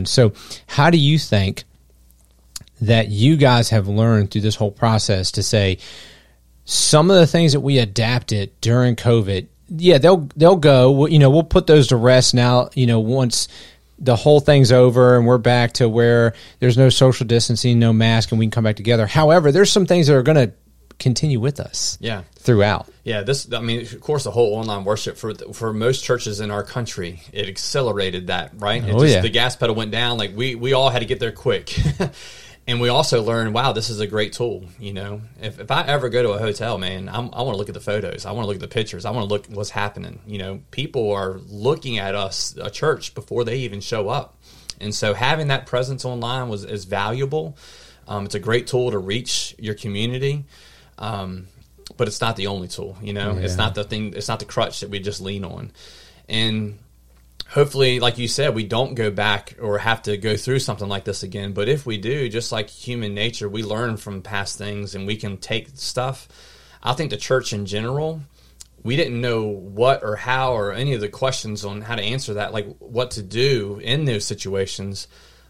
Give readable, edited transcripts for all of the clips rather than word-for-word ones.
done. So how do you think that you guys have learned through this whole process to say some of the things that we adapted during COVID, yeah, they'll go, we'll, you know, we'll put those to rest now, you know, once the whole thing's over and we're back to where there's no social distancing, no mask, and we can come back together. However, there's some things that are going to continue with us throughout. Yeah, this, I mean, of course, the whole online worship for most churches in our country, it accelerated that, right? The gas pedal went down. Like we all had to get there quick. And we also learned, wow, this is a great tool. You know, if I ever go to a hotel, man, I want to look at the photos. I want to look at the pictures. I want to look at what's happening. You know, people are looking at us, a church, before they even show up. And so having that presence online is valuable. It's a great tool to reach your community. But it's not the only tool, you know, It's not the thing, it's not the crutch that we just lean on. And hopefully, like you said, we don't go back or have to go through something like this again. But if we do, just like human nature, we learn from past things and we can take stuff. I think the church in general, we didn't know what or how or any of the questions on how to answer that, like what to do in those situations.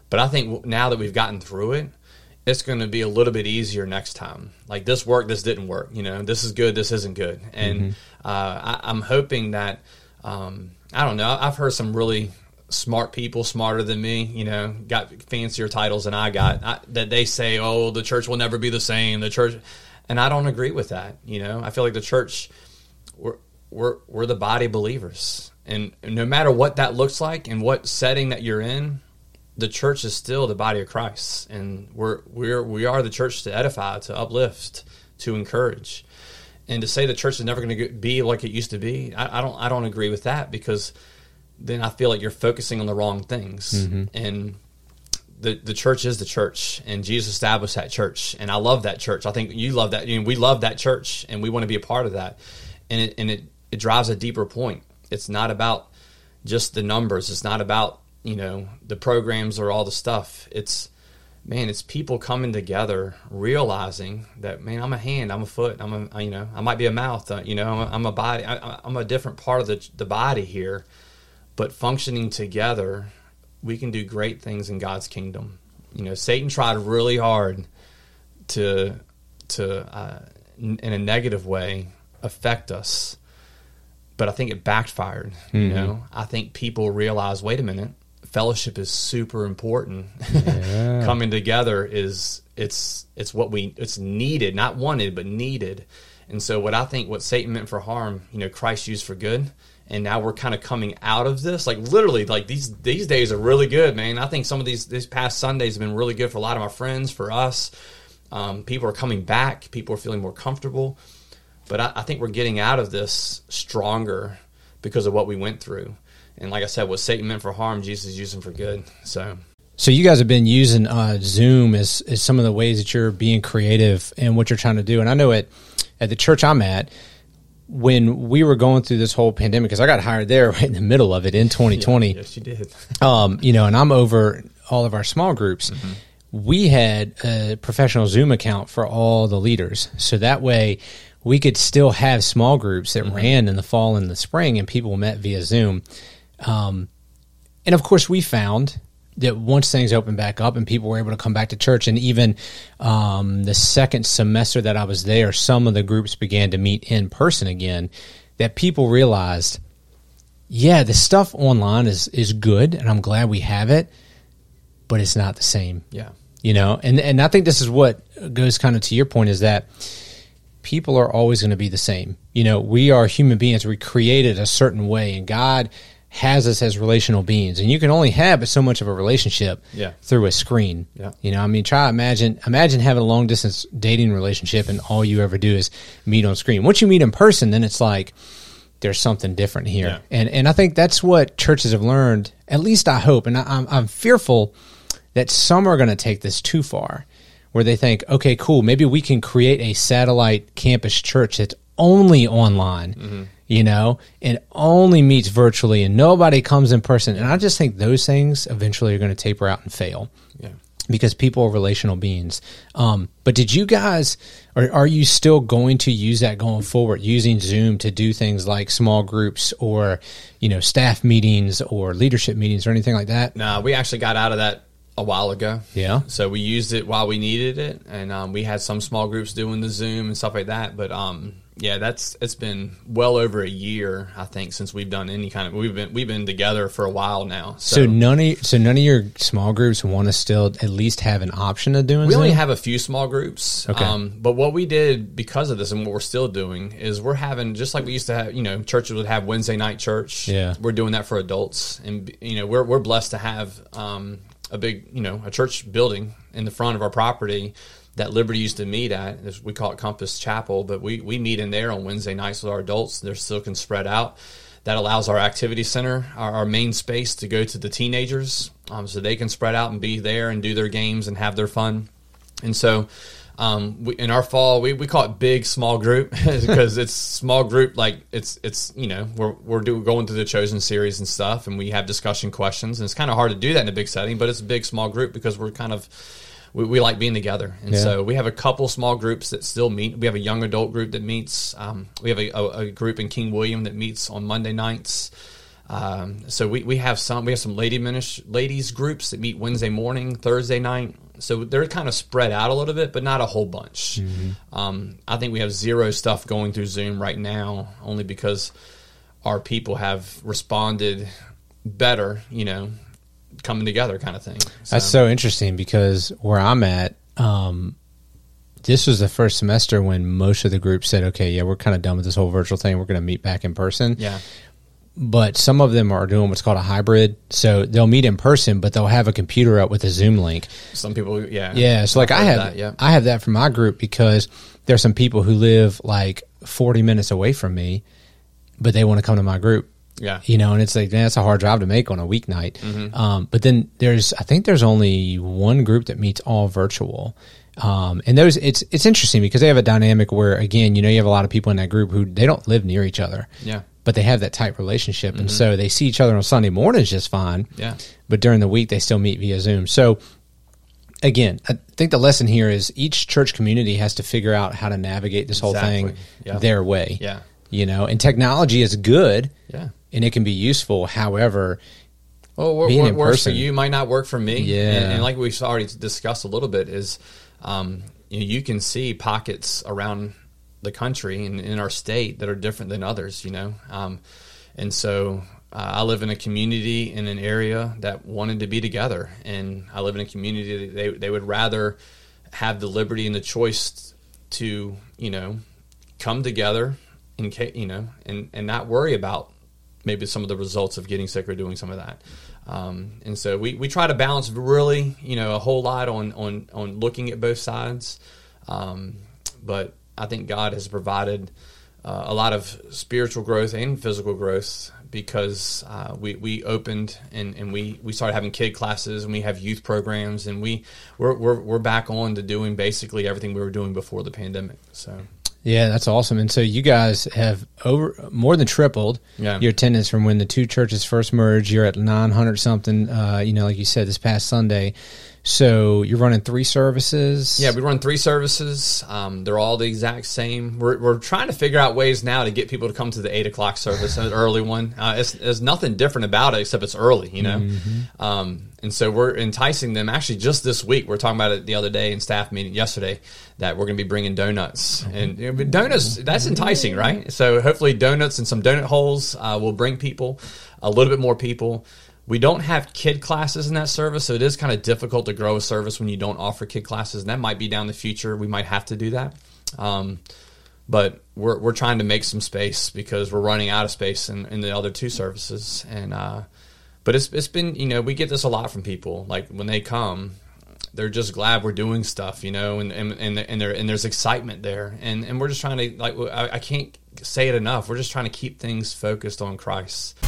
But I think now that we've gotten through it, it's going to be a little bit easier next time. Like this worked, this didn't work. You know, this is good, this isn't good. And I'm hoping that, I don't know, I've heard some really smart people, smarter than me, you know, got fancier titles than I got, that they say, oh, the church will never be the same, the church. And I don't agree with that, you know. I feel like the church, we're the body believers. And no matter what that looks like and what setting that you're in, the church is still the body of Christ, and we are the church to edify, to uplift, to encourage. And to say the church is never going to be like it used to be, I don't agree with that, because then I feel like you're focusing on the wrong things. And the church is the church, and Jesus established that church, and I love that church. I think you love that. You know, we love that church, and we want to be a part of that. And it drives a deeper point. It's not about just the numbers. It's not about, you know, the programs or all the stuff. It's people coming together, realizing that, man, I'm a hand, I'm a foot, I might be a mouth, I'm a body, I'm a different part of the body here, but functioning together, we can do great things in God's kingdom. You know, Satan tried really hard to in a negative way, affect us, but I think it backfired. You know, I think people realize, wait a minute, fellowship is super important. Coming together is needed, not wanted, but needed. And so what Satan meant for harm, you know, Christ used for good. And now we're kind of coming out of this. Like literally, like these days are really good, man. I think some of these past Sundays have been really good for a lot of my friends, for us. People are coming back. People are feeling more comfortable. But I think we're getting out of this stronger because of what we went through. And like I said, what Satan meant for harm, Jesus is using for good. So you guys have been using Zoom as some of the ways that you're being creative and what you're trying to do. And I know at the church I'm at, when we were going through this whole pandemic, because I got hired there right in the middle of it in 2020. Yeah, yes, you did. You know, and I'm over all of our small groups. We had a professional Zoom account for all the leaders. So that way we could still have small groups that ran in the fall and the spring, and people met via Zoom. And of course we found that once things opened back up and people were able to come back to church, and even the second semester that I was there, some of the groups began to meet in person again, that people realized, yeah, the stuff online is good and I'm glad we have it, but it's not the same. Yeah. You know, and I think this is what goes kind of to your point, is that people are always going to be the same. You know, we are human beings. We created a certain way, and God has us as relational beings, and you can only have so much of a relationship through a screen. Yeah. You know, I mean, imagine having a long distance dating relationship and all you ever do is meet on screen. Once you meet in person, then it's like there's something different here. Yeah. And I think that's what churches have learned, at least I hope, and I'm fearful that some are going to take this too far, where they think, okay, cool, maybe we can create a satellite campus church that's only online, you know, and only meets virtually and nobody comes in person. And I just think those things eventually are going to taper out and fail. Yeah. because people are relational beings. But did you guys, or are you still going to use that going forward, using Zoom to do things like small groups or, you know, staff meetings or leadership meetings or anything like that? No, we actually got out of that a while ago. Yeah. So we used it while we needed it. And we had some small groups doing the Zoom and stuff like that. But yeah, it's been well over a year, I think, since we've done any kind of, we've been together for a while now. So, so none of your small groups want to still at least have an option of doing. We only have a few small groups. Okay. But what we did because of this and what we're still doing is we're having, just like we used to have, you know, churches would have Wednesday night church. Yeah. We're doing that for adults, and you know, we're blessed to have a big, you know, a church building in the front of our property that Liberty used to meet at. We call it Compass Chapel, but we meet in there on Wednesday nights with our adults. They still can spread out. That allows our activity center, our main space, to go to the teenagers, so they can spread out and be there and do their games and have their fun. And so in our fall, we call it big small group because it's small group. Like it's you know, we're going through the Chosen series and stuff, and we have discussion questions, and it's kind of hard to do that in a big setting, but it's a big small group because we're kind of, we like being together. And so we have a couple small groups that still meet. We have a young adult group that meets. We have a group in King William that meets on Monday nights. So we have some ladies groups that meet Wednesday morning, Thursday night. So they're kind of spread out a little bit, but not a whole bunch. Mm-hmm. I think we have zero stuff going through Zoom right now, only because our people have responded better, you know, coming together kind of thing. So. That's so interesting because where I'm at, this was the first semester when most of the group said, okay, yeah, we're kind of done with this whole virtual thing. We're going to meet back in person. Yeah. But some of them are doing what's called a hybrid. So they'll meet in person, but they'll have a computer up with a Zoom link. Some people, yeah. Yeah. So like I have that for my group because there's some people who live like 40 minutes away from me, but they want to come to my group. Yeah. You know, and it's like, man, that's a hard drive to make on a weeknight. Mm-hmm. But then I think there's only one group that meets all virtual. And those, it's interesting because they have a dynamic where, again, you know, you have a lot of people in that group who they don't live near each other. Yeah. But they have that tight relationship. Mm-hmm. And so they see each other on Sunday mornings just fine. Yeah. But during the week, they still meet via Zoom. So, again, I think the lesson here is each church community has to figure out how to navigate this whole thing their way. Yeah. You know, and technology is good, and it can be useful. However, being in person, what works for you might not work for me. Yeah, and like we've already discussed a little bit, is you can see pockets around the country and in our state that are different than others. You know, and so I live in a community in an area that wanted to be together, and I live in a community that they would rather have the liberty and the choice to, you know, come together. You know, and not worry about maybe some of the results of getting sick or doing some of that. And so we try to balance really, you know, a whole lot on looking at both sides. But I think God has provided a lot of spiritual growth and physical growth because we opened and we started having kid classes and we have youth programs and we're back on to doing basically everything we were doing before the pandemic. So. Yeah, that's awesome. And so you guys have more than tripled your attendance from when the two churches first merged. You're at 900-something, you know, like you said, this past Sunday. So you're running three services? Yeah, we run three services. They're all the exact same. We're trying to figure out ways now to get people to come to the 8 o'clock service, an early one. There's nothing different about it except it's early, you know. Mm-hmm. And so we're enticing them. Actually, just this week, we were talking about it the other day in staff meeting yesterday, that we're going to be bringing donuts. And donuts, that's enticing, right? So hopefully donuts and some donut holes will bring people, a little bit more people. We don't have kid classes in that service, so it is kind of difficult to grow a service when you don't offer kid classes, and that might be down the future. We might have to do that. But we're trying to make some space because we're running out of space in the other two services. And but it's been, you know, we get this a lot from people. Like when they come, they're just glad we're doing stuff, you know, and there's excitement there. And we're just trying to, like, I can't say it enough. We're just trying to keep things focused on Christ.